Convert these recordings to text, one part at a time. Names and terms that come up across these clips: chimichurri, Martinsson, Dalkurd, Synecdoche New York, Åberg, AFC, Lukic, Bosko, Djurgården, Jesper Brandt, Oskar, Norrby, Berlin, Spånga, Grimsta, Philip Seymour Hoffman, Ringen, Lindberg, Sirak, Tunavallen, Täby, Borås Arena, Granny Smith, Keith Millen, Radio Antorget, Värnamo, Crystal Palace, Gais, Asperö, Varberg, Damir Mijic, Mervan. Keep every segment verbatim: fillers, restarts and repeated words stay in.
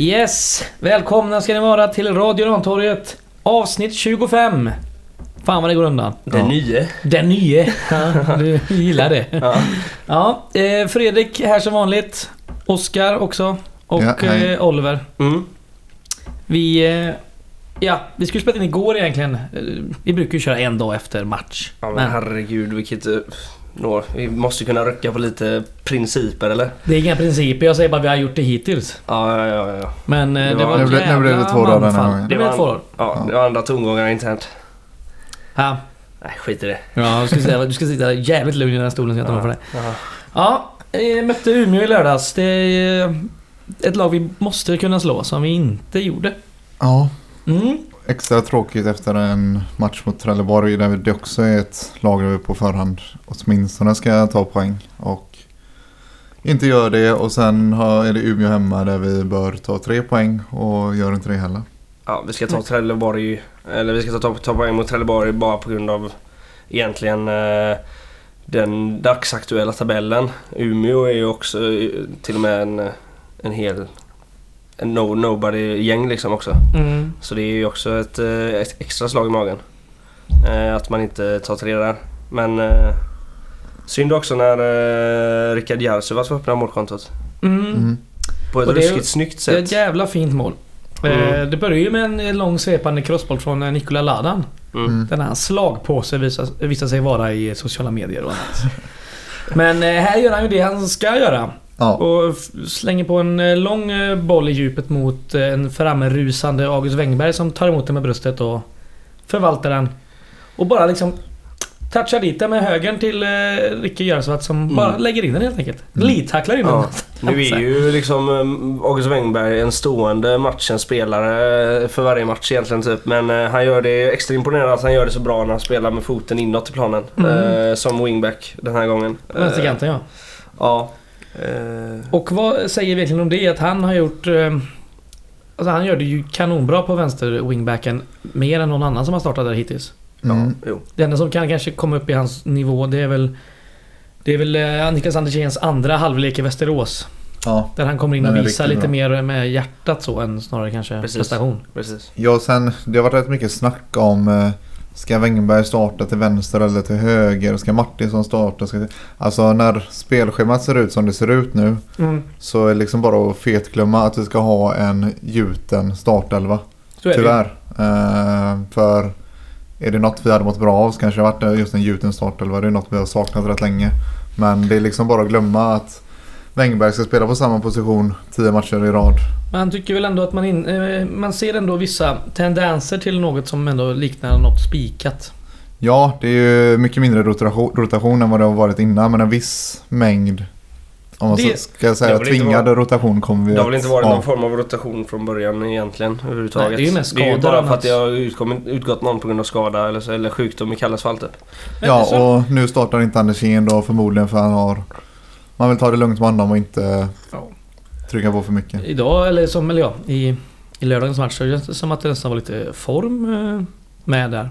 Yes, välkomna ska ni vara till Radio Antorget avsnitt tjugofem. Fan vad det går undan. Den ja. Nye. Den nye. Ja, du gillar det. Ja. Ja, eh, Fredrik här som vanligt. Oskar också. Och ja, eh, Oliver. Mm. Vi, eh, ja, vi skulle spela in igår egentligen. Vi brukar ju köra en dag efter match. Ja, men, men herregud vilket... Nå, vi måste kunna rycka på lite principer, eller? Det är inga principer, jag säger bara vi har gjort det hittills. Ja, ja, ja, ja. Men det, det var, var en jävla nu blev det två dagar den här gången. Det blev två dagar. Ja, det var andra tongångar internt. Ja. Nej, skit i det. Ja, du ska, säga, du ska sitta jävligt lugn i den här stolen så jag tar ja. För dig. Ja, jag mötte Umeå i lördags. Det är ett lag vi måste kunna slå som vi inte gjorde. Ja. Mm. Extra tråkigt efter en match mot Trelleborg där det också är ett lag där vi på förhand åtminstone ska ta poäng och inte gör det, och sen är det Umeå hemma där vi bör ta tre poäng och gör inte det heller. Ja, vi ska ta Trelleborg eller vi ska ta, ta poäng mot Trelleborg bara på grund av egentligen eh, den dagsaktuella tabellen. Umeå är ju också till och med en, en hel... No, nobody-gäng liksom också. Mm. Så det är ju också ett, ett extra slag i magen eh, att man inte tar tre där. Men eh, synd också när eh, Rickard Jarlsöv öppnar målkontot. Mm. Mm. På ett ruskigt snyggt sätt. Det är ett jävla fint mål. Mm. Eh, det börjar ju med en lång svepande crossboll från Nikola Ladan. Mm. Den här slagpåse visar, visar sig vara i sociala medier och annat. Men eh, här gör han ju det han ska göra. Ja. Och slänger på en lång boll i djupet mot en framrusande August Wengberg som tar emot den med bröstet och förvaltar den. Och bara liksom touchar dit den med högern till Ricky Jarlsöv som mm. bara lägger in den helt enkelt. Mm. Lidtacklar in den. Ja. Nu är ju liksom August Wengberg en stående matchens spelare för varje match egentligen typ. Men han gör det extra imponerande att han gör det så bra när han spelar med foten inåt i planen. Mm. Som wingback den här gången. Vänsterkanten, ja. Ja. Och vad säger verkligen om det? Att han har gjort alltså han gör det ju kanonbra på vänster wingbacken, mer än någon annan som har startat där hittills. Mm. Ja, jo. Det enda som kan kanske komma upp i hans nivå, det är väl det är väl Niklas Andersens andra halvlek i Västerås. Ja. Där han kommer in och visar lite bra. Mer med hjärtat så än snarare kanske precis. Prestation. Precis. Ja, sen det har varit rätt mycket snack om ska Wengberg starta till vänster eller till höger? Ska Martinsson starta? Ska... Alltså när spelschemat ser ut som det ser ut nu mm. så är det liksom bara att fetglömma att vi ska ha en gjuten startelva. Tyvärr. Eh, för är det något vi hade mått bra av så kanske det har varit just en gjuten startelva. Det är något vi har saknat rätt länge. Men det är liksom bara att glömma att Wengberg ska spela på samma position tio matcher i rad. Men han tycker väl ändå att man, in, man ser ändå vissa tendenser till något som ändå liknar något spikat. Ja, det är ju mycket mindre rotation, rotation än vad det har varit innan. Men en viss mängd, om man det, ska säga, tvingad var, rotation kommer vi. Det har väl inte varit någon av. form av rotation från början egentligen överhuvudtaget. Nej, det är ju mest skador. Det är ju bara för att det har utgått, utgått någon på grund av skada eller, så, eller sjukdom i Kalles fall typ. Ja, och nu startar inte Andersén då förmodligen för han har... Man vill ta det lugnt med honom och inte trycka på för mycket. Idag, eller som eller ja, i, i lördagens match så känns det som att det nästan var lite form med där.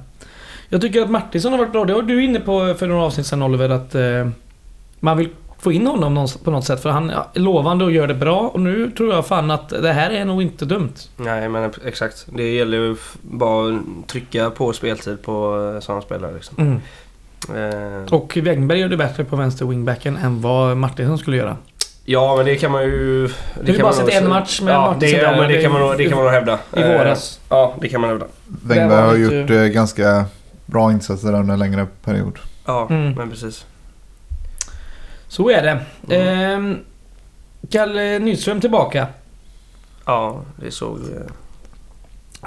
Jag tycker att Martinsson har varit bra. Det var du inne på för några avsnitt sedan, Oliver, att eh, man vill få in honom på något sätt. För han är lovande och gör det bra. Och nu tror jag fan att det här är nog inte dumt. Nej, men exakt. Det gäller ju bara att trycka på speltid på sådana spelare liksom. Mm. Och Wengberg gör det bättre på vänster wingbacken än vad Martinsson skulle göra. Ja, men det kan man ju... Det du kan bara sett en match med ja, Martinsson. Det, ja, men det, det kan man nog det kan man hävda. I våras. Ja, det kan man hävda. Wengberg har gjort ju... ganska bra insatser under en längre period. Ja, mm. men precis. Så är det. Mm. Ehm, Kalle Nyström tillbaka. Ja, det såg...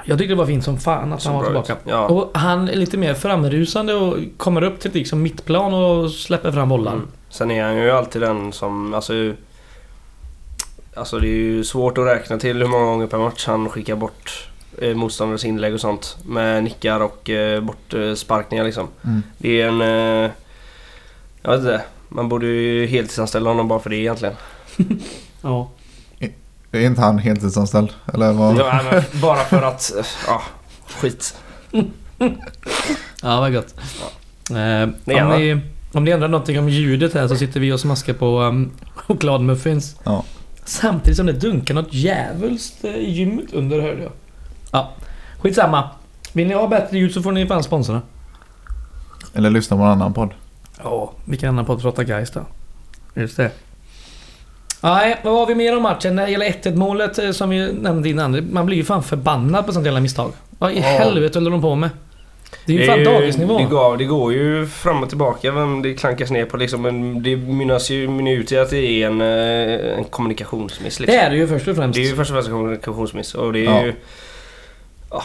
Jag tyckte det var fint som fan att så han var tillbaka. Ja. Och han är lite mer framrusande och kommer upp till liksom mittplan och släpper fram bollar. Mm. Sen är han ju alltid den som... Alltså, alltså det är ju svårt att räkna till hur många gånger per match han skickar bort eh, motståndarens inlägg och sånt. Med nickar och eh, bortsparkningar eh, liksom. Mm. Det är en... Eh, jag vet inte. Man borde ju heltidsanställa honom bara för det egentligen. Ja. Det är inte han heltidsanställd? Eller vad? Ja, men bara för att... Ja, skit. Ja, vad gott. Ja. Eh, om, ni, om ni ändrar någonting om ljudet här så sitter vi och smaskar på um, chokladmuffins. Ja. Samtidigt som det dunkar något djävulskt i gymmet under, hörde jag. Ja, skitsamma. Vill ni ha bättre ljud så får ni fan sponsra. Eller lyssna på en annan podd. Ja, vilken annan podd pratar Gais då? Just det. Nej, vad har vi mer om matchen? När det gäller ett-ett-målet som vi nämnde innan. Man blir ju fan förbannad på sånt jävla misstag. Vad i ja. helvete håller de på med? Det är ju det fan dagisnivå. Det går, det går ju fram och tillbaka. Vem det klankas ner på liksom. Men det mynnas ju minut i att det är en, en kommunikationsmiss liksom. Det är det ju först och främst. Det är ju först och främst en kommunikationsmiss. Och det är ja. ju... Ja.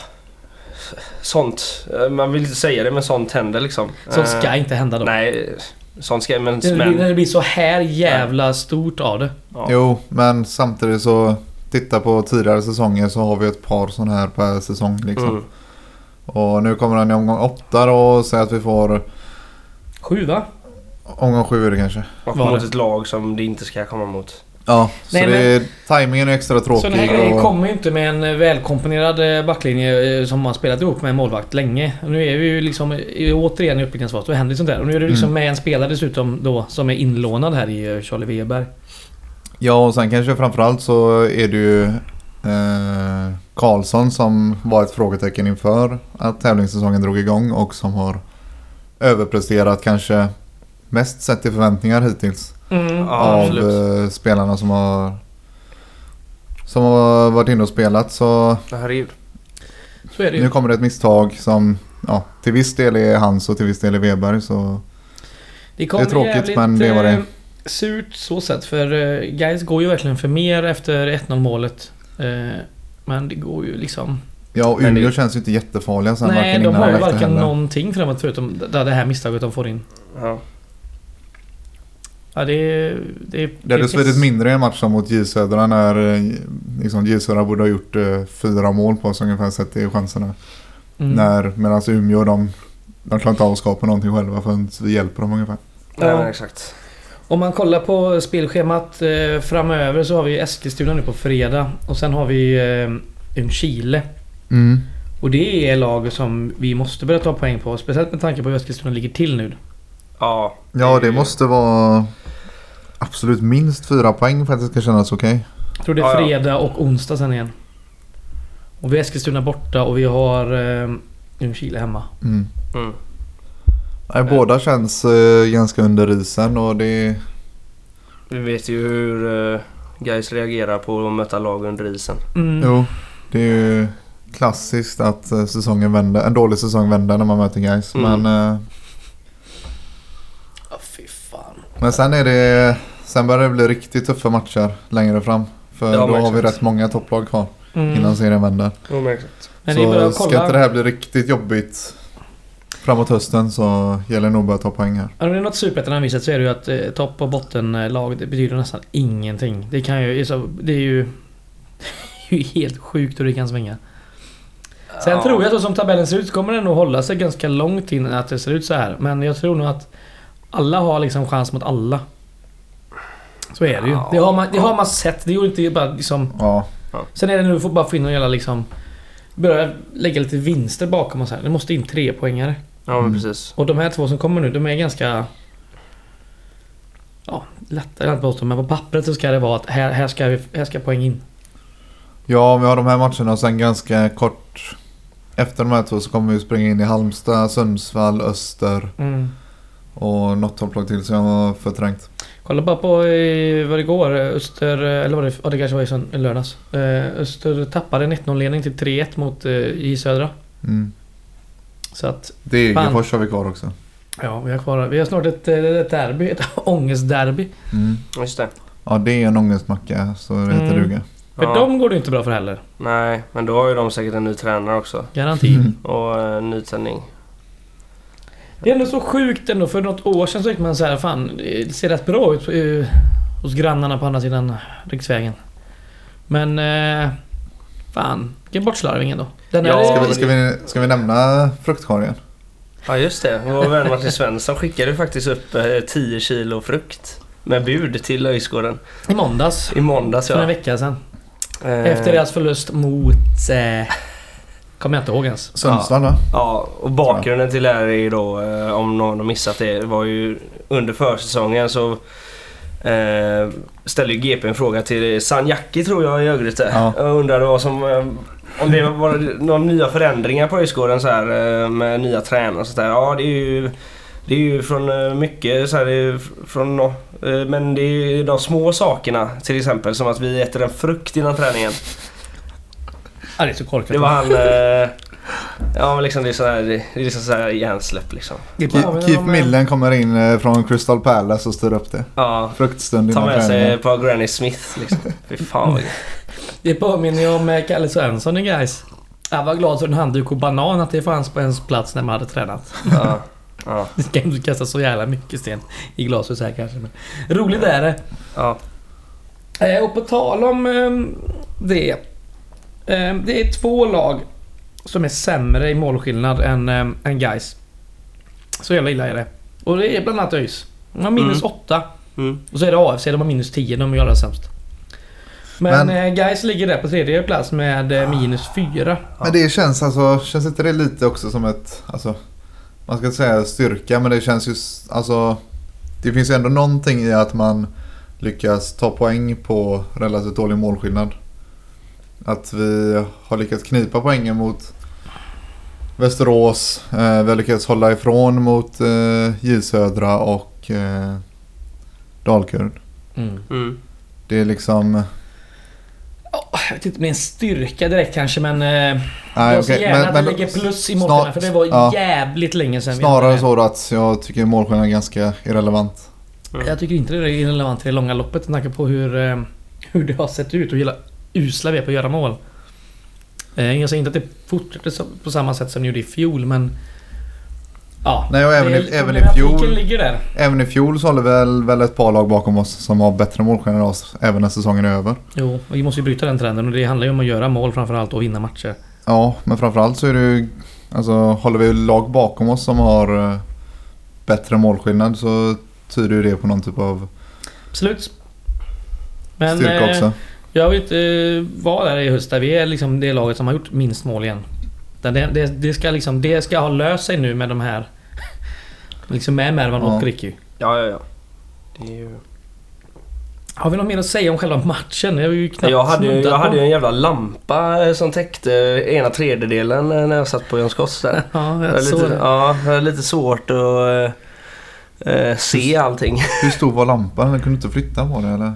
Sånt, man vill inte säga det, men sånt händer liksom. Sånt ska inte hända då. Nej, sånt ska, men det, men... när det blir så här jävla nej. stort av det. Ja. Jo, men samtidigt så titta på tidigare säsonger så har vi ett par sån här per säsong liksom. Mm. Och nu kommer den i omgång åtta och säger att vi får sju, va? Omgång sju är det kanske. Och mot ett lag som det inte ska komma mot. Ja, så nej, det är, men tajmingen är extra tråkig. Så den här och... kommer ju inte med en välkomponerad backlinje som man spelat ihop med en målvakt länge. Och nu är vi ju liksom återigen i uppbyggnadsfas. Då händer det sånt där. Och nu är det liksom mm. med en spelare dessutom då som är inlånad här i Charlie Weber. Ja, och sen kanske framförallt så är det ju eh, Karlsson som var ett frågetecken inför att tävlingssäsongen drog igång och som har överpresterat kanske mest sett i förväntningar hittills. Mm. Av ja, spelarna som har som har varit inne och spelat, så det här är ju. Så är det ju. Nu kommer det ett misstag som ja, till viss del är hans och till viss del är Weber, så det, det är tråkigt, men det var det. Surt så sett, för Gais går ju verkligen för mer efter ett-noll målet, men det går ju liksom. Ja, och Umeå det... känns ju inte jättefarliga sen. Nej, varken de har ju varken någonting framåt förutom det här misstaget de får in. Ja. Ja, det är det är, det är det svettigt mindre i matchen mot GIF Södra, när liksom GIF Södra borde ha gjort eh, fyra mål på så ungefär sett i chanserna. Mm. När medan Umeå de de klarar inte av att skapa någonting själva förrän vi hjälper dem ungefär. Ja, ja, exakt. Om man kollar på spelschemat eh, framöver så har vi Eskilstuna nu på fredag och sen har vi eh, um, Chile. Mm. Och det är lag som vi måste börja ta poäng på, speciellt med tanke på hur Eskilstuna ligger till nu. Ja, det, ja, det måste vara absolut minst fyra poäng för att det ska kännas okej. Okay. Jag tror det är fredag och onsdag sen igen. Och vi är Eskilstuna borta och vi har eh, Chile hemma. Mm. Mm. Nej, mm. Båda känns eh, ganska under isen och det... Vi vet ju hur eh, Gais reagerar på att möta lag under isen. Mm. Jo, det är ju klassiskt att eh, säsongen vänder, en dålig säsong vänder när man möter Gais, mm. men... Eh, Men sen är det sen börjar det bli riktigt tuffa matcher längre fram, för ja, då har vi rätt många topplag kvar mm. innan serien vänder. Ja, men exakt. Så ska kolla... inte det här bli riktigt jobbigt framåt hösten, så gäller nog bara ta poäng här. Om det är något superettan har visat så är det ju att eh, topp- och bottenlag det betyder nästan ingenting. Det kan ju det är ju, det är ju helt sjukt hur det kan svänga. Sen ja. tror jag att som tabellen ser ut kommer den nog hålla sig ganska långt in att det ser ut så här, men jag tror nog att alla har liksom chans mot alla. Så är det ju. Det har man, det har man sett. Det är ju inte bara liksom... Ja. Sen är det nu får bara finna och göra liksom... Börja lägga lite vinster bakom oss här. Det måste in tre poängare. Ja, men precis. Och de här två som kommer nu, de är ganska... Ja, lättare att påstå. Men på pappret så ska det vara att här, här, ska, vi, här ska poäng in. Ja, vi har de här matcherna och sen ganska kort... Efter de här två så kommer vi springa in i Halmstad, Sundsvall, Öster... Mm. Och något topplag till som jag har förträngt. Kolla bara på vad det går. Öster, eller var det, oh, det kanske var i sön, lördags. Öster tappade en ett-noll-ledning till tre-ett mot i Södra. Mm. Så att... Degerfors har vi kvar också. Ja, vi har kvar. Vi har snart ett, ett derby, ett ångestderby. Mm. Just det. Ja, det är en ångestmacka, så det heter mm. duga. För ja. dem går det inte bra för heller. Nej, men då har ju de säkert en ny tränare också. Garanti. Och en ny sändning. Det är ändå så sjukt ändå, för något år sedan så gick man så här, fan, det ser rätt bra ut uh, hos grannarna på andra sidan riksvägen. Men, uh, fan, vilken bortslarvingen då. Den ja, är... ska, vi, ska, vi, ska vi nämna fruktkorgen? Ja, just det. Vår vän Martinsson Svensson skickade faktiskt upp uh, tio kilo frukt med bud till Öjsgården. I måndags. I måndags, ja. För en vecka sedan. Uh... Efter deras förlust mot... Uh, Kommer jag inte ihåg ens. Sundsvall, ja. ja, och bakgrunden till det här är ju då, om någon har missat det, var ju under försäsongen så Eh, ställer ju G P en fråga till Sanjaki, tror jag, i övrigt där. Ja. Jag undrar vad som, om det var några nya förändringar på Öjsgården så här, med nya tränare och sådär. Ja, det är ju det är ju från mycket så här, från, men det är de små sakerna, till exempel som att vi äter en frukt innan träningen. Ja, det är så korkat. Det var han eh, ja, liksom det är så här, det är liksom så här hjärnsläpp liksom. Keith Millen kommer in från Crystal Palace och styr upp det. Ja. Fruktstund innan träningen. Ta med sig på Granny Smith liksom. Fy fan. Det påminner ju om Kalle Svensson i Gais. Jag var glad för en handduk och banan att det fanns på ens plats när man hade tränat. Ja. Ja. Det ska inte kasta så jävla mycket sten i glashus här kanske, men roligt är det. Ja. Eh, och på tal om eh, det eh, det är två lag som är sämre i målskillnad än, eh, än Gais. Så jävla illa är det. Och det är bland annat ÖIS. De har minus mm. åtta mm. Och så är det A F C, de har minus tio, de gör det sämst. Men, men eh, Gais ligger där på tredje plats med eh, minus fyra. Ja. Men det känns alltså, känns inte det lite också som ett, alltså man ska säga styrka, men det känns ju alltså, det finns ju ändå någonting i att man lyckas ta poäng på relativt dålig målskillnad. Att vi har lyckats knipa poängen mot Västerås, eh, vi har lyckats hålla ifrån mot eh, GIF Södra och eh, Dalkurd. Mm. Mm. Det är liksom... Jag vet inte om det är en styrka direkt kanske, men eh, nej, jag okay. gärna men, men, att det ligger plus i målskillnaden, för det var ja, jävligt länge sedan. Snarare vi så att jag tycker målskillnaden är ganska irrelevant. Mm. Jag tycker inte det är irrelevant i det långa loppet, att tänka på hur, eh, hur det har sett ut och hela usla vi är på att göra mål. Eh, jag säger inte att det fortsätter på samma sätt som det gjorde i fjol, men ja, nej, och även, det, i, även, i fjol, även i fjol så håller väl, väl ett par lag bakom oss som har bättre målskillnad än oss även när säsongen är över. Jo, vi måste ju bryta den trenden, och det handlar ju om att göra mål framförallt och vinna matcher. Ja, men framförallt så är det ju, alltså, håller vi lag bakom oss som har bättre målskillnad, så tyder ju det på någon typ av absolut. Men styrka också. Eh, jag vet inte vad där i höst där vi är liksom det laget som har gjort minst mål igen. Det, det, det, ska liksom, det ska ha löst sig nu med de här liksom med Mervan och ja. Ricky. Ja, ja, ja. Det är ju... Har vi något mer att säga om själva matchen? Jag, ju jag hade ju jag hade en jävla lampa som täckte ena tredjedelen när jag satt på Jönskoss där. Ja, jag lite, det. Ja, det var lite svårt att äh, se allting. Hur stor var lampan? Den kunde inte flytta på det, eller?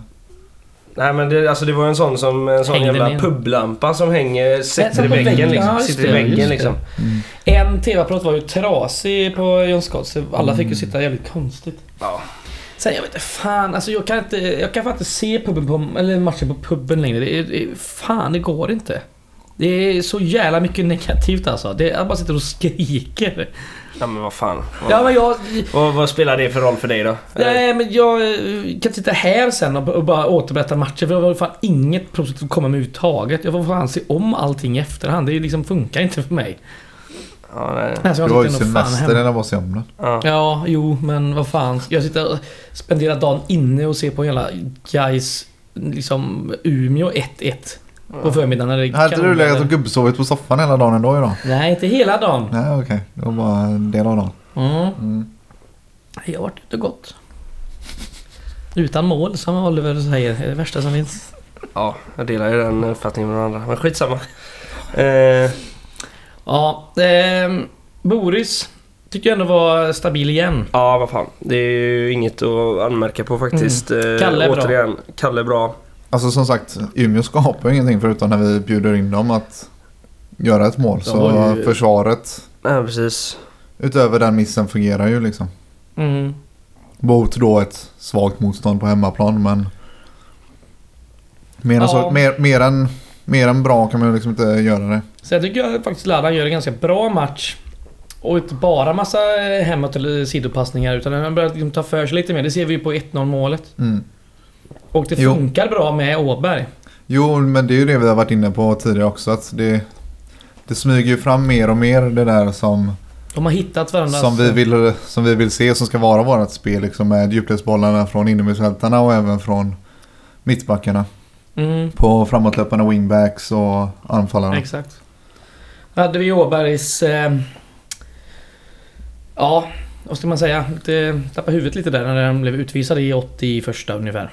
Nej, men det, alltså det var en sån som en sån hängde jävla ner. Publampa som hänger sitter i väggen liksom, ja, sitter i väggen liksom. Mm. En T V-apparat var ju trasig på Jönskots. Alla mm. fick ju sitta jävligt konstigt. Ja. Sen jag vet inte fan, alltså jag kan inte jag kan inte se puben på, eller matchen på puben längre. Det är, det är, fan det går inte. Det är så jävla mycket negativt alltså. Det jag bara sitter och skriker. Ja, men vad fan. Vad, ja, men jag, vad, vad spelar det för roll för dig då? Nej, men jag kan sitta här sen och, och bara återberätta matcher, för jag har fan inget positivt att komma med uttaget. Jag får fan se om allting i efterhand. Det liksom funkar inte för mig. Ja, nej. Alltså, jag du har ju semester när jag var semlen. Ja. ja, jo, men vad fan. Jag sitter och spenderar dagen inne och ser på hela Gais liksom Umeå ett ett. På förmiddagen eller hade du legat och gubbsovit på soffan hela dagen ändå idag? Nej, inte hela dagen. Nej, okej. Okay. Det var bara en del av dagen. Mm. Mm. Jag har varit ute och gått. Utan mål, som Oliver säger. Det är det värsta som finns. Ja, jag delar ju den uppfattningen med de andra. Men skitsamma. Eh. Ja, eh, Boris tycker jag ändå var stabil igen. Ja, vad fan. Det är ju inget att anmärka på faktiskt. Mm. Kalle är återigen. Bra. Kalle är bra. Alltså som sagt, Umeå skapar ingenting förutom när vi bjuder in dem att göra ett mål. Så ju... försvaret ja, precis. Utöver den missen fungerar ju liksom. Mm. Mot då ett svagt motstånd på hemmaplan, men mer än, ja. så, mer, mer än, mer än bra kan man ju liksom inte göra det. Så jag tycker jag faktiskt Ladan gör en ganska bra match. Och inte bara massa hemåt eller sidopassningar, utan han börjar liksom ta för sig lite mer. Det ser vi ju på ett noll målet. Mm. Och det funkar jo. bra med Åberg. Jo, men det är ju det vi har varit inne på tidigare också. Att det, det smyger ju fram mer och mer det där som... De har hittat varandra. Som vi vill, som vi vill se, som ska vara vårt spel. Liksom med djupledsbollarna från innermittfältarna och även från mittbackarna. Mm. På framåtlöparna, wingbacks och anfallarna. Exakt. Då hade vi Åbergs... Eh, ja... vad ska man säga, det tappade huvudet lite där när de blev utvisade i åttio första ungefär.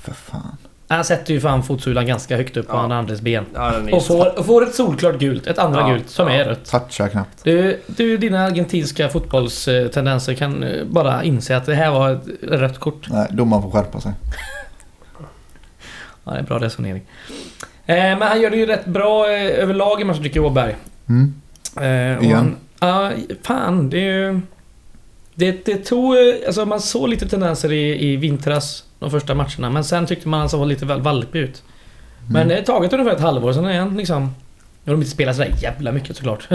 För fan. Han sätter ju fan fotsulan ganska högt upp på ja. andres ben. Ja, och får, får ett solklart gult, ett andra ja, gult som ja. är rött. Touchar knappt. Du, du, dina argentinska fotbollstendenser kan bara inse att det här var ett rött kort. Nej, domaren får skärpa sig. Ja, det är bra resonering. Eh, men han gör det ju rätt bra eh, överlag i matchen, tycker Åberg. Mm. Eh, igen. Ja, uh, fan, det är ju... Det, det tog, alltså man såg lite tendenser i, i vintras, de första matcherna. Men sen tyckte man alltså var lite väl valpig ut. Mm. Men det är taget ungefär ett halvår sedan igen liksom. Nu har de inte spelat sådär jävla mycket såklart.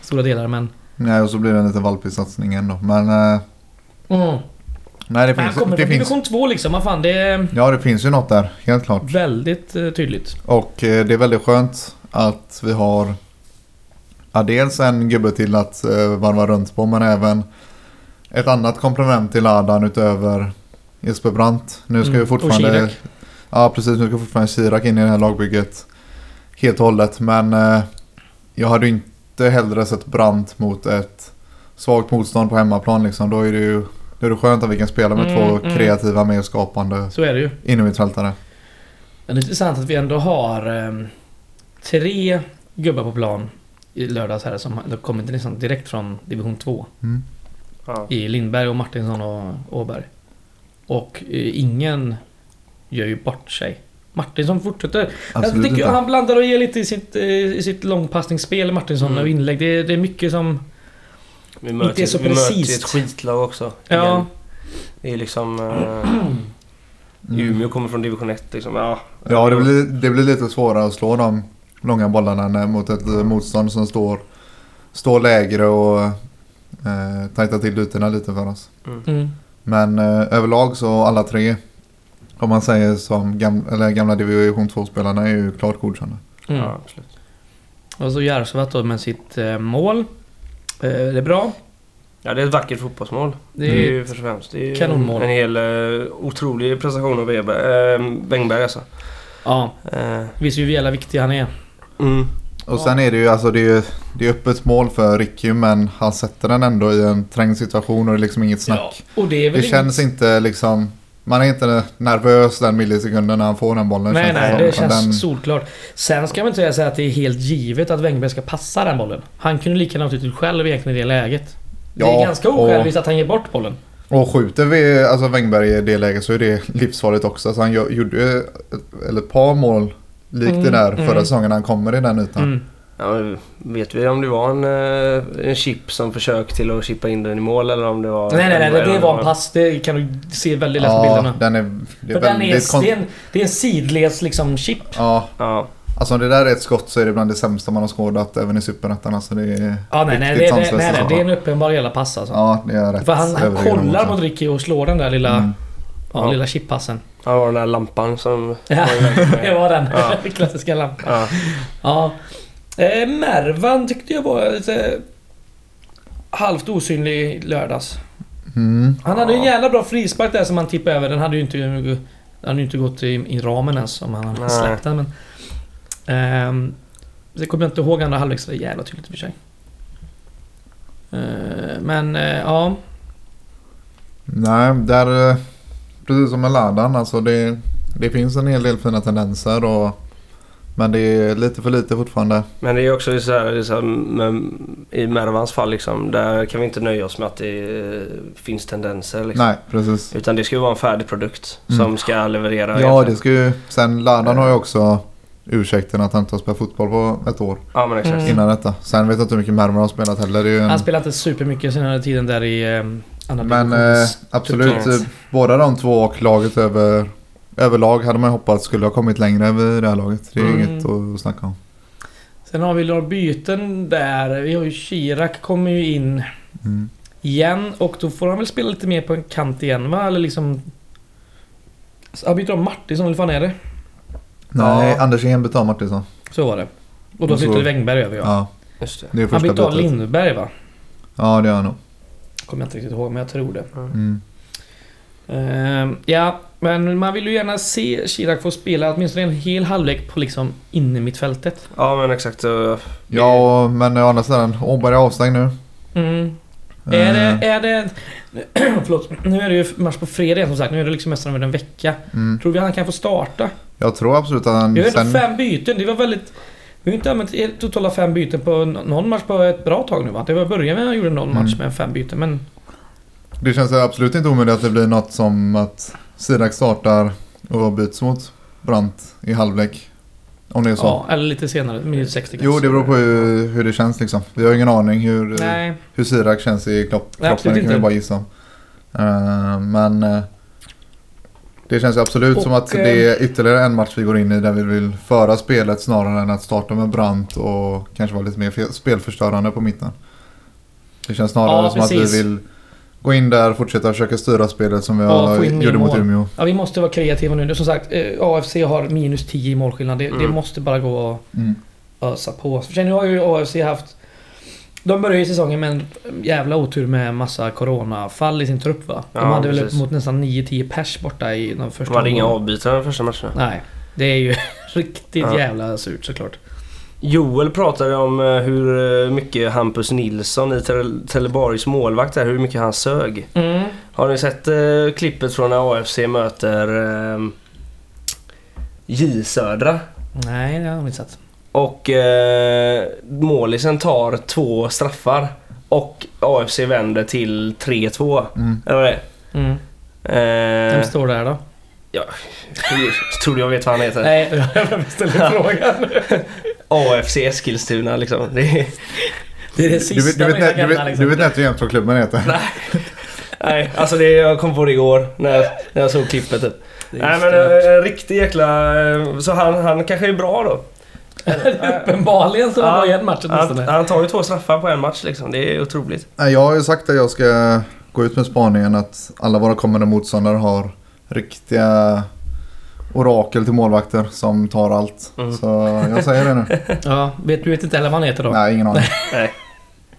Stora delar, men... Nej, och så blev det en lite valpig satsning ändå. Men... Eh... Mm. Nej, det finns... Han det finns... division två liksom, man fan det... Ja, det finns ju något där, helt klart. Väldigt eh, tydligt. Och eh, det är väldigt skönt att vi har... Ja, dels en gubbe till att eh, varva runt på, men även... Ett annat komplement till Ladan utöver Jesper Brandt. Nu ska mm. vi fortfarande... Och ja, precis. Nu ska fortfarande Sirak in i det här lagbygget helt och hållet. Men eh, jag hade ju inte hellre sett Brandt mot ett svagt motstånd på hemmaplan. Liksom. Då är det ju då är det skönt att vi kan spela med mm, två mm. kreativa, mer skapande... Så är det ju. ...inom ett fältare. Det är intressant att vi ändå har eh, tre gubbar på plan i lördags här som har kommit liksom direkt från division två. Mm. I Lindberg och Martinsson och Åberg. Och ingen gör ju bort sig. Martinsson fortsätter. Jag tycker han blandar och ger lite i sitt, i sitt långpassningsspel. Martinsson mm. och inlägg. Det, det är mycket som vi möter, inte är så vi precis. Ett skitlag också. Ja. Det är liksom... Äh, mm. Umeå kommer från division ett. Liksom. Ja, ja det, blir, det blir lite svårare att slå de långa bollarna mot ett mm. motstånd som står, står lägre och... Eh, tajta till lutorna lite för oss. Mm. Men eh, överlag så alla tre, om man säger som gam- eller gamla division två-spelarna, är ju klart godkända. Mm. Ja, absolut. Och så Jarlsöv då med sitt eh, mål. Eh, det är bra. Ja, det är ett vackert fotbollsmål. Det är mm. ju först och främst. Det är kanonmål. En hel eh, otrolig prestation av Weber, eh, Wengberg alltså. Ja, eh. visst ju jävla viktig han är. Mm. Och sen är det ju, alltså det är ju det är öppet mål för Ricky, men han sätter den ändå i en trängd situation och det är liksom inget snack. Ja, och det är väl det inget... känns inte liksom, man är inte nervös den millisekunden när han får den bollen. Nej, nej, det som, känns den... solklart. Sen ska man inte säga att det är helt givet att Wengberg ska passa den bollen. Han kunde lika naturligt själv egentligen i det läget. Ja, det är ganska osjälviskt att han ger bort bollen. Och skjuter vi, alltså Wengberg i det läget så är det livsfarligt också. Så han gjorde ett, eller ett par mål likt mm, det där mm. förra säsongen han kommer i den ytan. Mm. Ja, vet vi om det var en, en chip som försökte till att chippa in den i mål eller om det var... Nej, nej, nej, det, det var en pass. Det kan du se väldigt lätt på bilderna. Ja, den är... Det är, väldigt, den är, kon- det är, en, det är en sidleds liksom chip. Ja. ja. Alltså om det där är ett skott så är det bland det sämsta man har skådat även i superrättan. Alltså det är... Ja, nej, nej, det, det, nej, nej, nej, det är en uppenbar jävla pass alltså. Ja, det är rätt. För han, han kollar mot Ricky och slår den där lilla... Mm. Ja, ja, lilla chippassen. Ja, det var den där lampan som... Ja, det var den. Ja. Klassiska lampan. Ja. Ja. Eh, Mervan tyckte jag var lite halvt osynlig lördags. Mm. Han hade ja. en jävla bra frispark där som han tippade över. Den hade ju inte, den hade ju inte gått i, i ramen ens om han hade Nej. släppt den. Men, eh, det kommer jag inte ihåg andra halvlek så jävla tydligt för sig. Eh, men, eh, ja. Nej, där... Precis som med Ladan, alltså det, det finns en hel del fina tendenser och, men det är lite för lite fortfarande. Men det är också så här, så här med, i Mervans fall liksom, där kan vi inte nöja oss med att det finns tendenser liksom. Nej, precis. Utan det ska ju vara en färdig produkt mm. som ska leverera. Ja, det ska ju, sen Ladan har ju också ursäkten att han inte har spelat fotboll på ett år ja, men exakt. Mm. innan detta. Sen vet jag inte hur mycket Mervan har spelat heller. Det är ju en... Han spelat inte supermycket senare tiden där i... Men eh, absolut, typ, båda de två och laget över, överlag hade man hoppats skulle ha kommit längre vid det här laget. Det är mm. inget att snacka om. Sen har vi några byten där. Vi har ju Sirak kommer ju in mm. igen och då får han väl spela lite mer på en kant igen, va? Eller liksom... Han byter om Martinsson, eller fan är det? Nej, äh... Andersén byter om Martinsson. Så var det. Och då flyttade så... Wengberg över, ja. ja. Just det. Det är han byter om Lindberg, va? Ja, det gör han nog. Kommer jag inte riktigt ihåg, men jag tror det. Mm. Uh, ja, men man vill ju gärna se Sirak få spela åtminstone en hel halvlek på liksom inne mittfältet. Ja, men exakt. Uh, ja, men å andra sidan, Åberg är avstängd nu. Mm. Mm. Är det, är det förlåt, nu är det ju match på fredag som sagt. Nu är det liksom nästan över en vecka. Mm. Tror vi han kan få starta? Jag tror absolut att han... Jag vet sen... fem byten, det var väldigt... Vi har inte använt totala fem byten på någon match på ett bra tag nu, va? Det var början när han gjorde någon match mm. med fem byten, men... Det känns absolut inte omöjligt att det blir något som att Sirak startar och byts mot Brandt i halvlek. Om det är så. Ja, eller lite senare, minut sextio kanske. Jo, det beror på hur, hur det känns liksom. Vi har ingen aning hur, hur Sirak känns i kropp, kroppen. Nej, det kan vi bara gissa om. Uh, men uh, det känns absolut och, som att det är ytterligare en match vi går in i där vi vill föra spelet snarare än att starta med Brandt och kanske vara lite mer spelförstörande på mitten. Det känns snarare ja, som precis. Att vi vill gå in där och fortsätta försöka styra spelet som vi ja, gjorde mot Umeå. Ja, vi måste vara kreativa nu. Som sagt, A F C har minus tio i målskillnad. Det, mm. det måste bara gå och mm. ösa på. För nu har ju A F C haft... De började ju säsongen med en jävla otur med massa coronafall i sin trupp, va? De ja, hade väl upp mot nästan nio tio pers borta i de första... Var det inga avbytare de första matcherna? Nej, det är ju riktigt ja. jävla surt såklart. Joel pratade om hur mycket Hampus Nilsson i Trelleborgs målvakt är, hur mycket han sög. Mm. Har ni sett eh, klippet från när A F C möter eh, G I F Södra? Nej, det har jag inte sett. Och eh, målisen tar två straffar och A F C vänder till tre två. Mm. Eller vad det är? Mm. Eh, Vem står där då? Ja, jag tror jag vet vad han heter. Nej, jag beställer frågan. A F C Eskilstuna liksom. Det är det, är det sista du, du vet, du vet, liksom. Du vet inte hur jämt vad klubben heter. Nej. Nej, alltså det jag kom på det igår när, när jag såg klippet typ. Nej men en riktig jäkla så han, han kanske är bra då. Uppenbarligen så var det en match nästan. Han, han tar ju två straffar på en match liksom. Det är otroligt. Jag har ju sagt att jag ska gå ut med spaningen att alla våra kommande motståndare har riktiga orakel till målvakter som tar allt. Mm. Så jag säger det nu. Ja, vet du vet inte heller vad han heter då? Nej, ingen aning. Nej.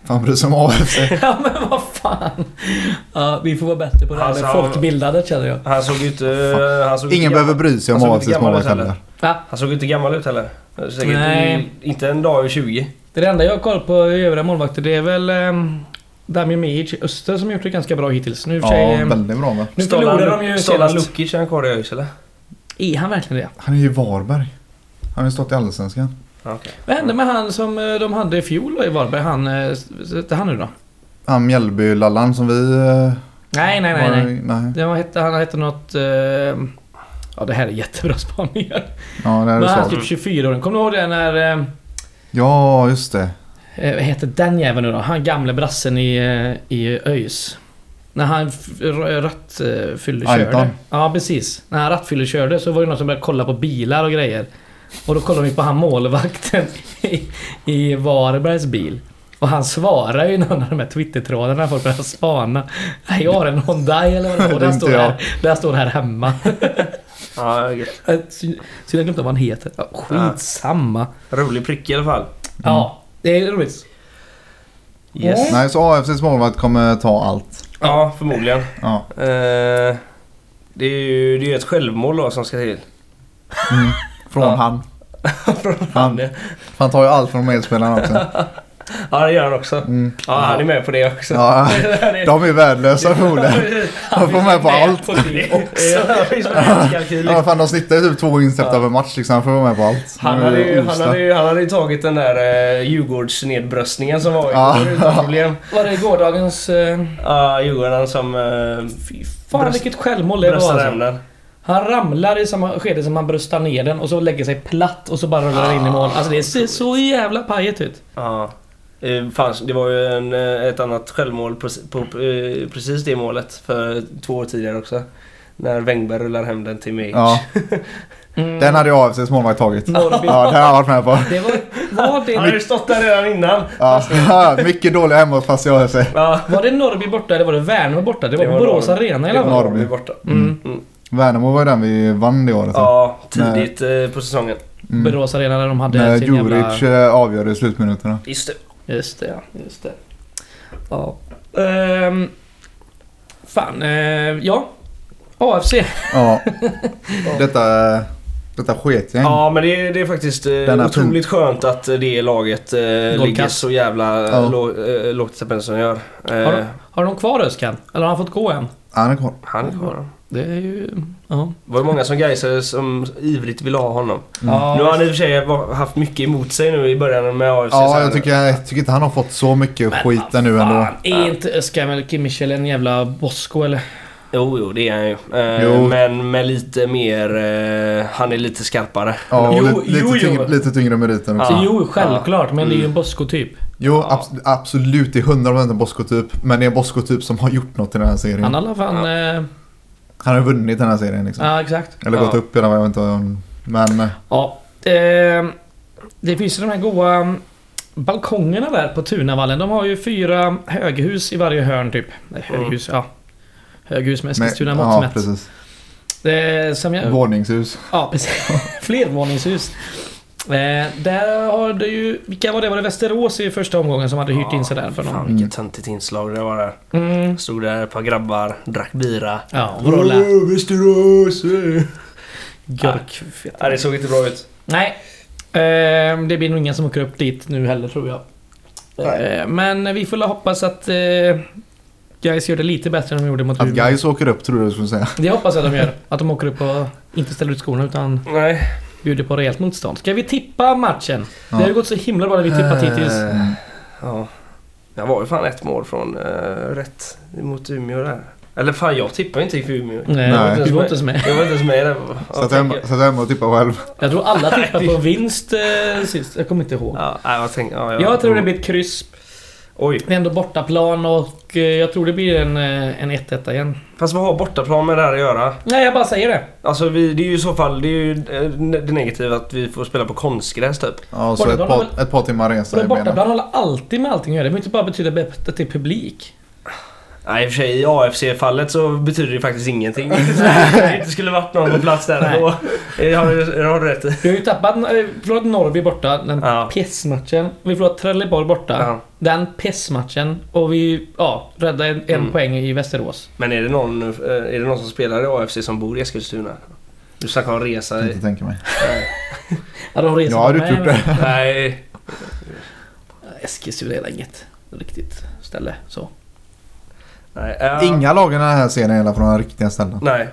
Fan bryr sig om A F C. Ja, men vad fan. Ja, vi får vara bättre på det alltså, här med folkbildandet känner jag. Han såg ut... Uh, han såg ingen behöver bry sig om A F Cs målvakt heller. Va? Han såg inte gammal ut heller. Säkert nej. Inte en dag över tjugo. Det enda jag har koll på i övriga målvakter det är väl... Um... Damir Mijic i Öster som gjort det ganska bra hittills. Nu tjej, ja, väldigt bra. Men. Nu förlorar de ju senast. Lukic är han kvar i Öjs, eller? Är han verkligen det? Han är ju Varberg. Han har ju stått i Allsvenskan. Okay. Vad hände med han som de hade i fjol i Varberg? Han, hette han nu då? Han Mjällby Lallan som vi... Nej, nej, nej. Var, nej. nej. Det var, hette, han hette något... Uh, ja, det här är jättebra spaningar. Ja, det är men det han är typ tjugofyra år. Kommer du ihåg det när... Uh, ja, just det. Vad heter den jäveln nu då? Han gamle brassen i, i Öjs. När han rattfyllde körde. Ja, precis. När han rattfyllde körde så var det någon som började kolla på bilar och grejer. Och då kollade vi på han målvakten i, i Varbergs bil. Och han svarar ju någon av de här Twitter-trådarna folk börjar spana. Nej, jag har en Honda eller vad. Och där står här, där står här hemma. Ja, jag så jag glömde vad han heter. Skitsamma. Rolig prick i alla fall. Mm. Ja. Det är roligt. Yes. Nej, så A F Cs målvakt kommer ta allt. Ja, förmodligen. Ja. Eh, det är ju det är ett självmål då som ska till. Mm. Från ja. han. Från han. Han, han tar ju allt från medspelarna också. Ja, det gör han också. Mm. Ja, han är med på det också. Ja, de är värdelösa förmodligen. Han får med på allt. Ja, fan, de snittar ju typ två insläppta över match liksom. Han får vara med på allt. Han hade ju, han hade ju, han hade ju tagit den där uh, Djurgårdsnedbröstningen som var ja. utan problem. Var det gårdagens... Ja, uh, Djurgården som... Uh, fy fan, bröst, vilket självmål det var alltså. Han ramlar i samma skede som han bröstar ner den och så lägger sig platt och så bara rullar ah, in i mål. Alltså det ser så jävla pajet ut. Ja. Ah. Fanns, det var ju en, ett annat självmål på, på, på precis det målet för två år tidigare också. När Wengberg rullar hem den till mig. Ja. Mm. Den hade ju A F C:s målvakt tagit. Norrby. Ja, det har jag varit med på. Det var, var det... Han hade ju stått där redan innan. Ja. Ja, mycket dåliga hemma fast jag hörde ja. Var det Norrby borta eller var det Värnamo borta? Det var, var Borås Arena eller vad? Norrby borta. Mm. Mm. Värnamo var den vi vann det året. Ja, tidigt med... på säsongen. Mm. Borås Arena där de hade med sin jävla... Djuric avgörde i slutminuterna. Just det. Just det, ja. Just det. Ja. Ehm, fan, eh, ja. A F C. Ja. Detta detta sket igen. Ja, men det är, det är faktiskt denna otroligt pun- skönt att det laget eh, ligger så jävla ja. lo, eh, lågt till Svensson gör. Eh, har, de, har de kvar Öskan? Eller har han fått gå än? Han är kvar. Han är kvar. Det är ju... Ja. Det var många som Gaisare som ivrigt ville ha honom. Mm. Mm. Nu har han i och för sig haft mycket emot sig nu i början med A F C. Ja, jag tycker, jag tycker inte han har fått så mycket skit nu ändå. Men är inte Öskan eller Michel en jävla bosko eller... Jo, jo, det är han ju. Eh, men med lite mer... Eh, han är lite skarpare. Ja, jo, lite, jo, lite, tyngre, lite tyngre meriten också. Ja, jo, självklart. Ja. Men det är ju en bosko-typ. Jo, ja. abs- absolut. Det är hundra procent en bosko-typ. Men det är en bosko-typ som har gjort något i den här serien. Han har i alla fall... Ja. Eh, han har vunnit den här serien liksom. Ja, exakt. Eller gått ja. upp i den, jag vet inte. Men... Ja. Eh, det finns ju de här goa... balkongerna där på Tunavallen. De har ju fyra höghus i varje hörn typ. Nej, höghus, mm. ja. Höghus med Eskilstuna mått mätt. Ja, precis. Eh, som jag... Våningshus. Ja, precis. Flervåningshus. Eh, där har det ju... Vilka var det? Var det Västerås i första omgången som hade hyrt ja, in sig där? För fan, någon. Vilket tantigt inslag det var där. Mm. Stod där ett par grabbar, drack bira. Ja, rolla. Åh, Västerås! Görk. Nej, ah, det såg inte bra ut. Nej. Eh, det blir nog ingen som åker upp dit nu heller, tror jag. Eh, men vi får hoppas att... Eh, Gais gör det lite bättre än de gjorde mot Umeå. Att Gais åker upp tror du skulle säga. Det hoppas jag att de gör. Att de åker upp och inte ställer ut skorna utan nej. Bjuder på rejält motstånd. Ska vi tippa matchen? Ja. Det har ju gått så himla bra när vi tippat hittills. Uh, ja. Jag var ju fan ett mål från uh, rätt mot Umeå där. Eller fan, jag tippar inte för Umeå. Nej, nej. Du var inte ens med. Jag var inte ens med där. Så att jag så hemma och tippar själv. Jag tror alla tippar på vinst uh, sist. Jag kommer inte ihåg. Ja, jag, tänkte, ja, jag, jag tror det blir ett kryss. Oj. Det är ändå bortaplan och jag tror det blir en, en ett ett igen. Fast vad har bortaplan med det här att göra? Nej, jag bara säger det. Alltså vi, det är ju i så fall, det är ju det negativa att vi får spela på konstgräs typ. Ja, så ett par, håller, ett par timmar resa i benen. Bortaplan håller alltid med allting att göra. Det behöver inte bara betyda att det är publik. Nej, i och för sig i A F C-fallet så betyder det faktiskt ingenting. Det inte skulle varit någon på plats där då. Jag har, jag har rätt. Vi har ju tappat, vi förlorat Norrby borta, den ja. pissmatchen. Vi förlorat Trelleborg borta, ja. den pissmatchen. Och vi ja, räddade en, en mm. poäng i Västerås. Men är det, någon, är det någon som spelar i A F C som bor i Eskilstuna? Du snackar om resa. Jag kan inte tänka mig. Ja, de reser ja, har du gjort det? Nej. Eskilstuna är inget riktigt ställe, så. Nej, uh... Inga lagen i den här serien gäller från de riktiga ställen. Nej.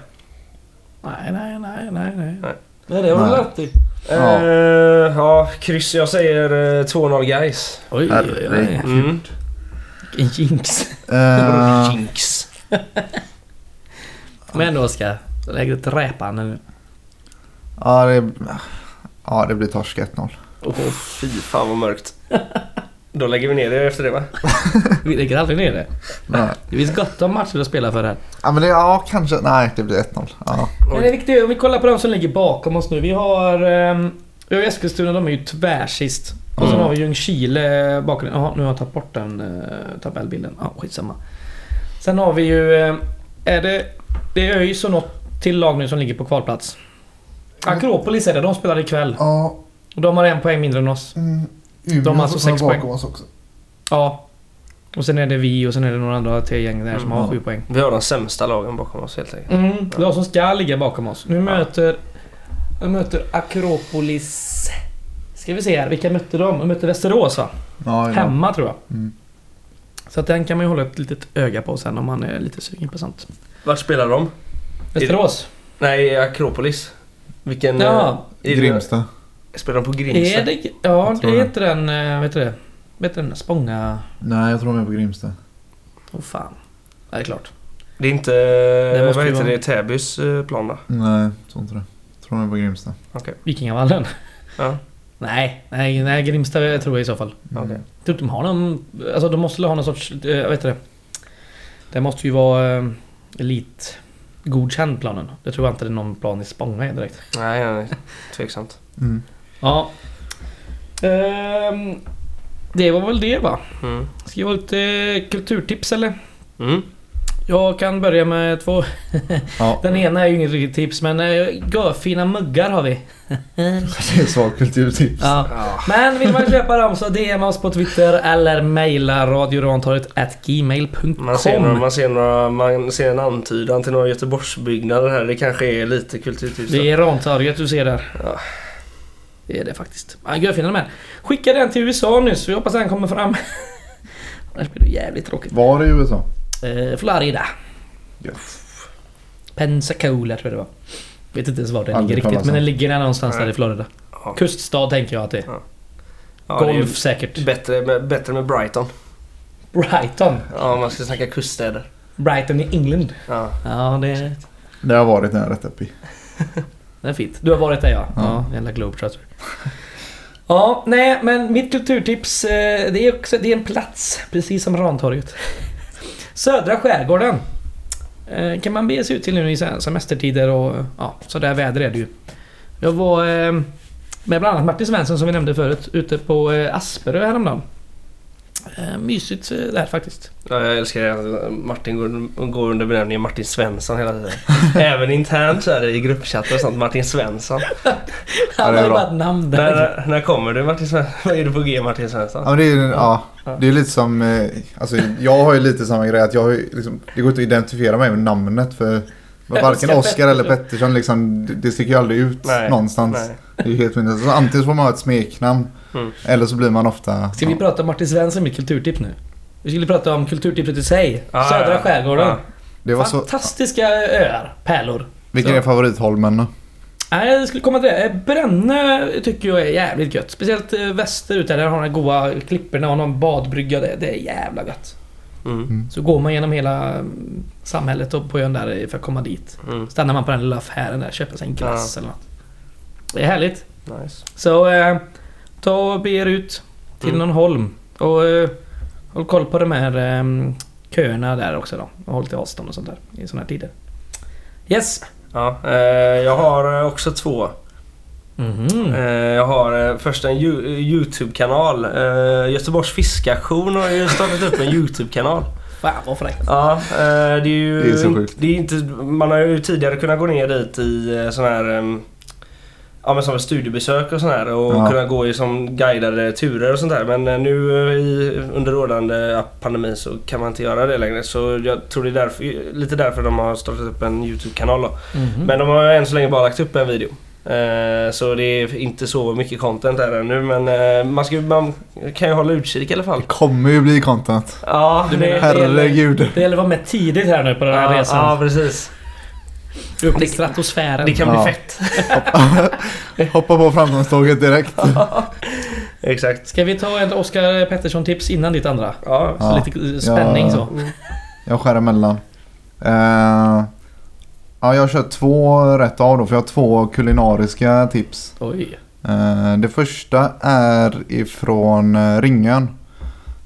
Nej, nej, nej, nej, nej. Nej, nej det var lätt i. Ja. Uh, ja, kryss. Jag säger uh, två noll Gais. Oj, oj, oj. Mm. Jinx. Uh... Jinx. Men då ska lägga ett räpa nu. Ja, det ja, det blir torsk ett noll. Åh, oh, fy fan vad mörkt. Då lägger vi ner det efter det, va? Vi lägger aldrig ner det. Nej. Det finns gott om matcher att spela för här. Ja, men det, ja kanske. Nej, det blir ett noll. Ja. Men det är viktigt. Om vi kollar på de som ligger bakom oss nu. Vi har... Vi har Eskilstuna, de är ju tvärsist. Och mm. sen har vi Ljungskile bakom. Jaha, nu har jag tagit bort den uh, tabellbilden. Ja, skitsamma. Sen har vi ju... Uh, är det... Det är ju så något till lag nu som ligger på kvalplats. Akropolis är det. De spelar ikväll. Ja. Och de har en poäng mindre än oss. Mm. Umeå de har alltså sex poäng. Också. Ja. Och sen är det vi och sen är det några andra till gäng där mm. som har sju poäng. Vi har de sämsta lagen bakom oss helt enkelt. Mm, de som ska ligga bakom oss. Nu ja. möter vi möter Akropolis. Ska vi se här, vilka mötte de? De mötte Västerås, va? Ja, ja. Hemma tror jag. Mm. Så att den kan man ju hålla upp ett litet öga på sen om man är lite sugen på sånt. Var spelar de? Västerås? Det... Nej, Akropolis. Vilken... Ja. Eh, Grimsta. Spelar de på Grimsta? Är det, ja, det heter den, vet du det? Vet du den, Spånga? Nej, jag tror de är på Grimsta. Åh oh, fan, det är klart. Det är inte, det vad heter vara... det, Täbys plan då? Nej, tror inte det. Jag tror de är på Grimsta. Okay. Vikingavallen? Ja. Nej, nej, nej, Grimsta jag tror jag i så fall. Mm. Okay. Jag tror de har någon, alltså de måste ha någon sorts, jag vet inte det. Det måste ju vara elit godkänd planen. Jag tror inte det är någon plan i Spånga är direkt. Nej, nej, nej. Tveksamt. Mm. Ja. Ehm, det var väl det, va? Mm. Ska jag ha lite kulturtips eller? Mm. Jag kan börja med två. Ja. Den ena är ju inget riktigt tips, men görfina muggar har vi. Det är svag kulturtips. Ja. Ja. Men vill man köpa dem så D M oss på Twitter eller mejla radioantorget at gmail dot com. Man ser, några, man, ser några, man ser en antydan till några Göteborgsbyggnader här. Det kanske är lite kulturtips. Det är Rantorget du ser där. Ja. Det är det faktiskt. Man gör finna med. Skicka den till U S A nu så vi hoppas den kommer fram. Annars blir det jävligt tråkigt. Var är U S A? Eh, Florida. Yes. Pensacola tror jag det var. Vet inte ens var den Aldrig ligger riktigt, men den ligger där någonstans där i Florida. Ja. Kuststad tänker jag att det är. Ja. Ja, golf det är säkert. Bättre med, bättre med Brighton. Brighton? Ja, man ska snacka kuststäder. Brighton i England. Ja, ja det är... Det har varit när jag rätt upp i. Det är fint. Du har varit där, ja. Ja, jävla globetrotter. Ja, nej, men mitt kulturtips, det är också det är en plats, precis som Rantorget. Södra skärgården. Kan man bege sig ut till nu i semestertider och ja, så där väder är det ju. Jag var med bland annat Martin Svensson som vi nämnde förut ute på Asperö häromdagen. Mysigt där faktiskt. Ja, jag älskar det. Martin går under benämningen Martin Svensson hela tiden. Även internt så är det i gruppchatter och sånt. Martin Svensson. Han har ju bara ett namn där. När, när kommer du Martin Svensson? Är du på G Martin Svensson? Ja, det är, ja, det är lite som... Alltså, jag har ju lite samma grej. Att jag har ju, liksom, det går inte att identifiera mig med namnet. För varken Oskar eller Pettersson, liksom, det sticker ju aldrig ut nej, någonstans. Nej. Det är helt mindre. Så antingen får man ha ett smeknamn. Mm. Eller så blir man ofta... Ska vi ja. prata om Martin Svensson med kulturtips nu? Vi skulle prata om kulturtipset i sig. ah, Södra ja. skärgården ah. det var fantastiska så... öar, pärlor. Vilken så. är favoritholmen då? Nej, jag skulle komma till det. Brännö tycker jag är jävligt gött. Speciellt västerut där, där har de goa klipporna och någon badbrygga. Det, det är jävla gött. Mm. Så går man genom hela samhället och på ön där för att komma dit. Mm. Stannar man på den lilla affären där, köper sig en glass ja. eller något. Det är härligt. Nice. Så... Eh, ta och be er ut till mm. någon holm. Och uh, håll koll på de här um, köerna där också då. Och håll till avstånd och sånt där i såna här tider. Yes. Ja, eh, jag har också två. Mm-hmm. Eh, jag har eh, först en ju- YouTube-kanal. Eh, Göteborgs fiskaktion har ju startat upp en YouTube-kanal. Fan, vad fräckt. Ja, eh, det är ju det är så sjukt. Det är inte, man har ju tidigare kunnat gå ner dit i sån här... Um, Ja, men som studiebesök och sånt där. Och ja. kunna gå i som guidade turer och sånt där. Men nu i, under rådande pandemin så kan man inte göra det längre. Så jag tror det är därför, lite därför de har startat upp en YouTube-kanal då. Mm-hmm. Men de har än så länge bara lagt upp en video. Eh, så det är inte så mycket content där ännu. Men eh, man, ska, man kan ju hålla utkik i alla fall. Det kommer ju bli content. Ja, det, det, herregud. Det gäller att vara med tidigt här nu på den här ja, resan. Ja, precis. Upp i stratosfären. Det kan bli ja. fett. Hoppa på framgångståget direkt. Ja. Exakt. Ska vi ta ett Oskar Pettersson-tips innan ditt andra? Ja. Så ja. Lite spänning jag, så. Jag skär emellan. Uh, ja, jag kör två rätt av då. För jag har två kulinariska tips. Oj. Uh, det första är ifrån Ringen.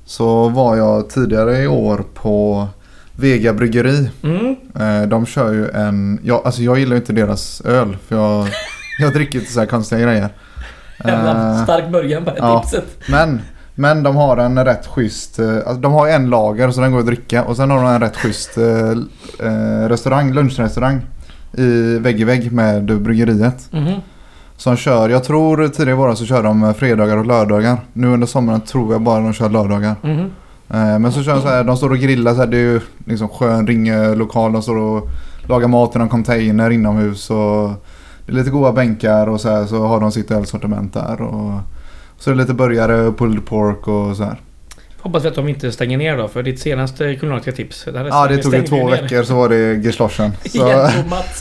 Så var jag tidigare i år på... Vega bryggeri. Mm. De kör ju en... Jag, alltså jag gillar ju inte deras öl. För jag, jag dricker inte så här konstiga grejer. Jävla uh, stark början på det ja, tipset. Men, men de har en rätt schysst... De har en lager så den går att dricka. Och sen har de en rätt schysst eh, restaurang, lunchrestaurang. I vägg i vägg med bryggeriet. Mm. Som kör... Jag tror tidigare våra så kör de fredagar och lördagar. Nu under sommaren tror jag bara de kör lördagar. Mm. Men så kör de så här, de står och grillar så här, det är ju liksom skön ringlokal, de står och lagar mat i någon container inomhus och det är lite goda bänkar och så här, så har de sitt ölsortiment där och så är det lite burgare och pulled pork och så här. Hoppas vi att de inte stänger ner då, för ditt senaste kulinariska tips. Det ja, det tog ju två ner. veckor så var det gesloschen. Så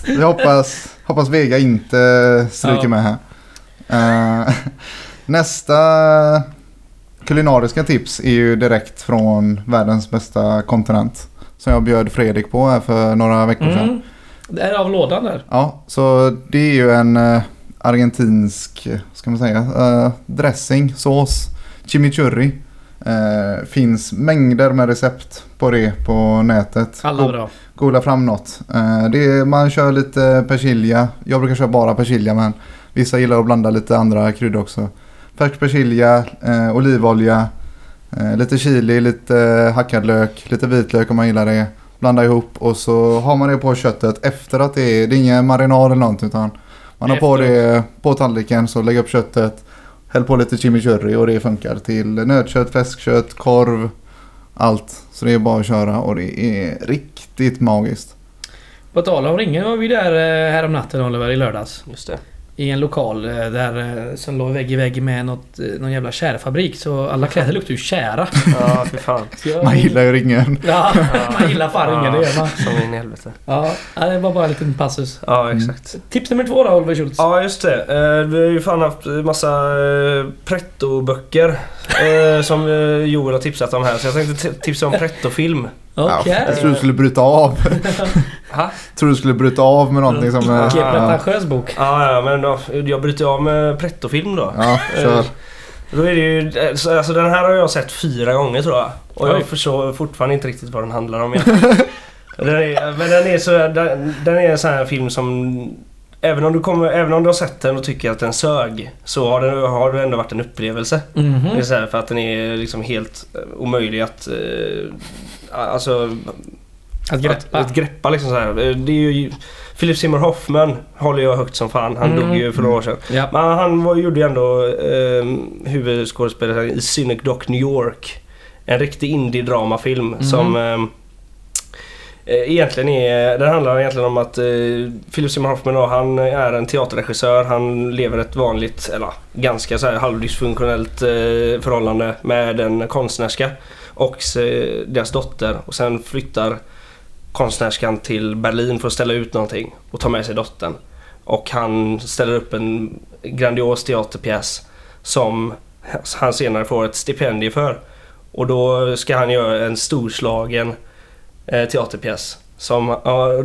vi hoppas, hoppas Vega inte stryker ja. med här. Uh, nästa... Kulinariska tips är ju direkt från världens bästa kontinent som jag bjöd Fredrik på här för några veckor mm. sedan. Det är av lådan där. Ja, så det är ju en äh, argentinsk, ska man säga, äh, dressing, sås, chimichurri. Äh, finns mängder med recept på det på nätet. Alla bra. Googla fram något. Äh, det är, man kör lite persilja. Jag brukar köra bara persilja, men vissa gillar att blanda lite andra kryddor också. Färsk persilja, eh, olivolja, eh, lite chili, lite eh, hackad lök, lite vitlök om man gillar det. blandar ihop och så har man det på köttet efter att det är, det är ingen marinad eller någonting utan man har på det på tallriken, så lägger upp köttet, häll på lite chimichurri och det funkar till nötkött, fläskkött, korv, allt. Så det är bara att köra och det är riktigt magiskt. På tal om Ringen var vi där här om natten, Oliver, i lördags. Just det. I en lokal där som låg vägg i vägg med något, någon jävla kärfabrik. Så alla kläder luktade ju kära. Ja, för fan. Man gillar ju Ringen. Ja, man gillar fan Ringen, det gör man. Som in i helvete. Ja, det var bara en liten passus. Ja, exakt. Mm. Tips nummer två då, Oliver Schultz. Ja, just det. Vi har ju fan haft massa pretto-böcker som Joel har tipsat om här. Så jag tänkte tipsa om pretto-film. Okay. Ja, jag tror du skulle bryta av. Ha? Tror du skulle bryta av med någonting som är pretentiös bok. Ja, ja, men då, jag bryter av med prettofilm då. Ja, kör. Då är det ju, alltså, den här har jag sett fyra gånger tror jag. Och jag Oj. förstår fortfarande inte riktigt vad den handlar om. den är, men den är så den, den är en sån här film som även om du kommer även om du har sett den och tycker att den sög, så har den har du ändå varit en upplevelse. Mm-hmm. Det är så här, för att den är liksom helt omöjlig att eh, alltså att greppa, att, att greppa liksom så här. Det är ju Philip Seymour Hoffman håller jag högt som fan. Han mm. dog ju för några år sedan. Ja. Men han var, gjorde ju ändå eh, huvudskådespelare i Synecdoche New York. En riktig indie dramafilm mm. som eh, egentligen är, den handlar egentligen om att eh, Philip Seymour Hoffman då, han är en teaterregissör. Han lever ett vanligt eller ganska så här halvdysfunktionellt eh, förhållande med en konstnärska och deras dotter, och sen flyttar konstnärskan till Berlin för att ställa ut någonting och ta med sig dottern, och han ställer upp en grandios teaterpjäs som han senare får ett stipendium för, och då ska han göra en storslagen teaterpjäs som,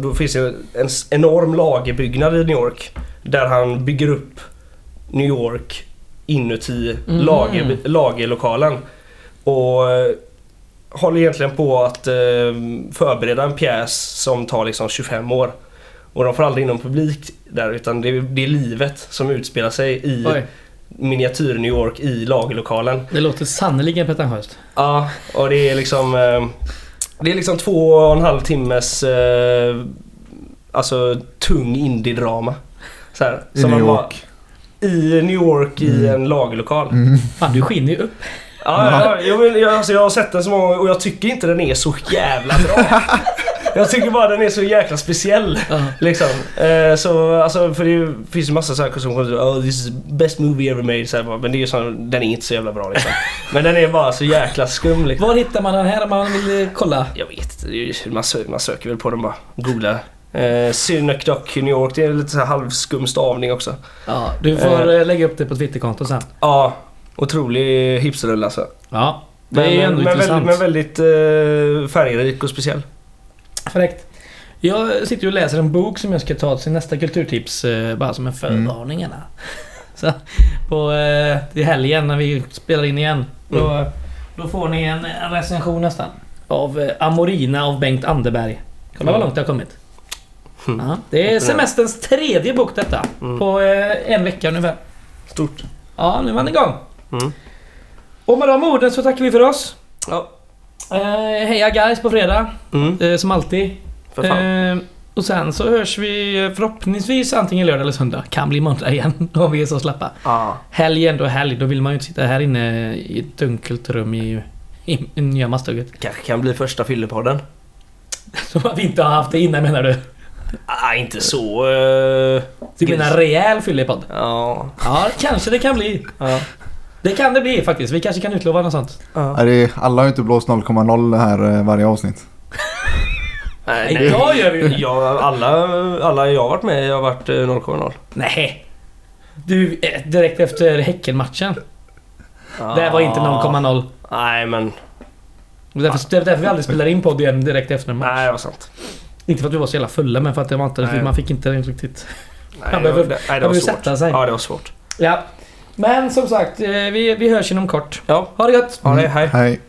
då finns det en enorm lagerbyggnad i New York där han bygger upp New York inuti mm. lager, lagerlokalen och håller egentligen på att eh, förbereda en pjäs som tar liksom tjugofem år. Och de får aldrig in någon publik där, utan det, det är livet som utspelar sig i Oj. miniatyr New York i lagerlokalen. Det låter sannoliken pretentiöst. Ja, och det är liksom eh, det är liksom två och en halv timmes eh, alltså tung indie-drama. Så här, I som New man York. Var, I New York mm. i en lagerlokal. Mm. Fan, du skiner ju upp. Ja, jag, jag, alltså jag har sett den så många och jag tycker inte den är så jävla bra. Jag tycker bara den är så jäkla speciell. Uh-huh. Liksom. Eh, så, alltså, för det finns ju massa saker som kommer oh, this is best movie ever made. Så här, men det är ju så, den är inte så jävla bra. Liksom. Men den är bara så jäkla skum. Liksom. Var hittar man den här om man vill kolla? Jag vet inte, man, man söker väl på den bara. Googla. Eh, Synecdoche New York, det är lite så här halvskum stavning också. Ja, du får eh. lägga upp det på Twitterkonto sen. Ja. Otrolig hipsterrull alltså. Ja, det men, är ändå men, intressant. Men väldigt, men väldigt eh, färgrik och speciell. Fräckt. Jag sitter ju och läser en bok som jag ska ta till nästa kulturtips. Eh, bara som en förvarning. Mm. Så, på eh, i helgen när vi spelar in igen. Mm. Då, då får ni en recension nästan. Av eh, Amorina av Bengt Anderberg. Kolla mm. vad långt det har kommit. Mm. Ja, det är semesterns tredje bok detta. Mm. På eh, en vecka ungefär. Stort. Ja, nu var den igång. Mm. Och med de orden så tackar vi för oss. Ja. eh, Heja guys på fredag mm. eh, som alltid eh, och sen så hörs vi förhoppningsvis antingen lördag eller söndag. Kan bli måndag igen om vi är så slappa. ah. Helg ändå helg, då vill man ju inte sitta här inne i ett dunkelt rum i, i, i nya mastugget. Kanske kan bli första fyllepodden. Som att vi inte har haft det innan, menar du? Ah, inte så uh, du menar en rejäl fyllepodd? Ja. Ja, kanske det kan bli. Ja. Det kan det bli faktiskt. Vi kanske kan utlova något sånt. Ja. Alla har ju inte blåst noll komma noll här varje avsnitt. Nej, nej. Jag gör ju jag, alla, alla jag har varit med jag har varit noll komma noll. Nej. Du, direkt efter Häckenmatchen. Ja. Det var inte noll komma noll. Nej, men därför, därför vi aldrig spelar in podd igen direkt efter en match. Nej, det var sant. Inte för att du var så jävla fulla, men för att det var inte, man fick inte riktigt. Nej, man behöver, det, nej, det var svårt. Sig. Ja, det var svårt. Ja. Men som sagt, vi, vi hörs inom kort. Ja. Ha det gott. Mm. Ha det, hej. Hej.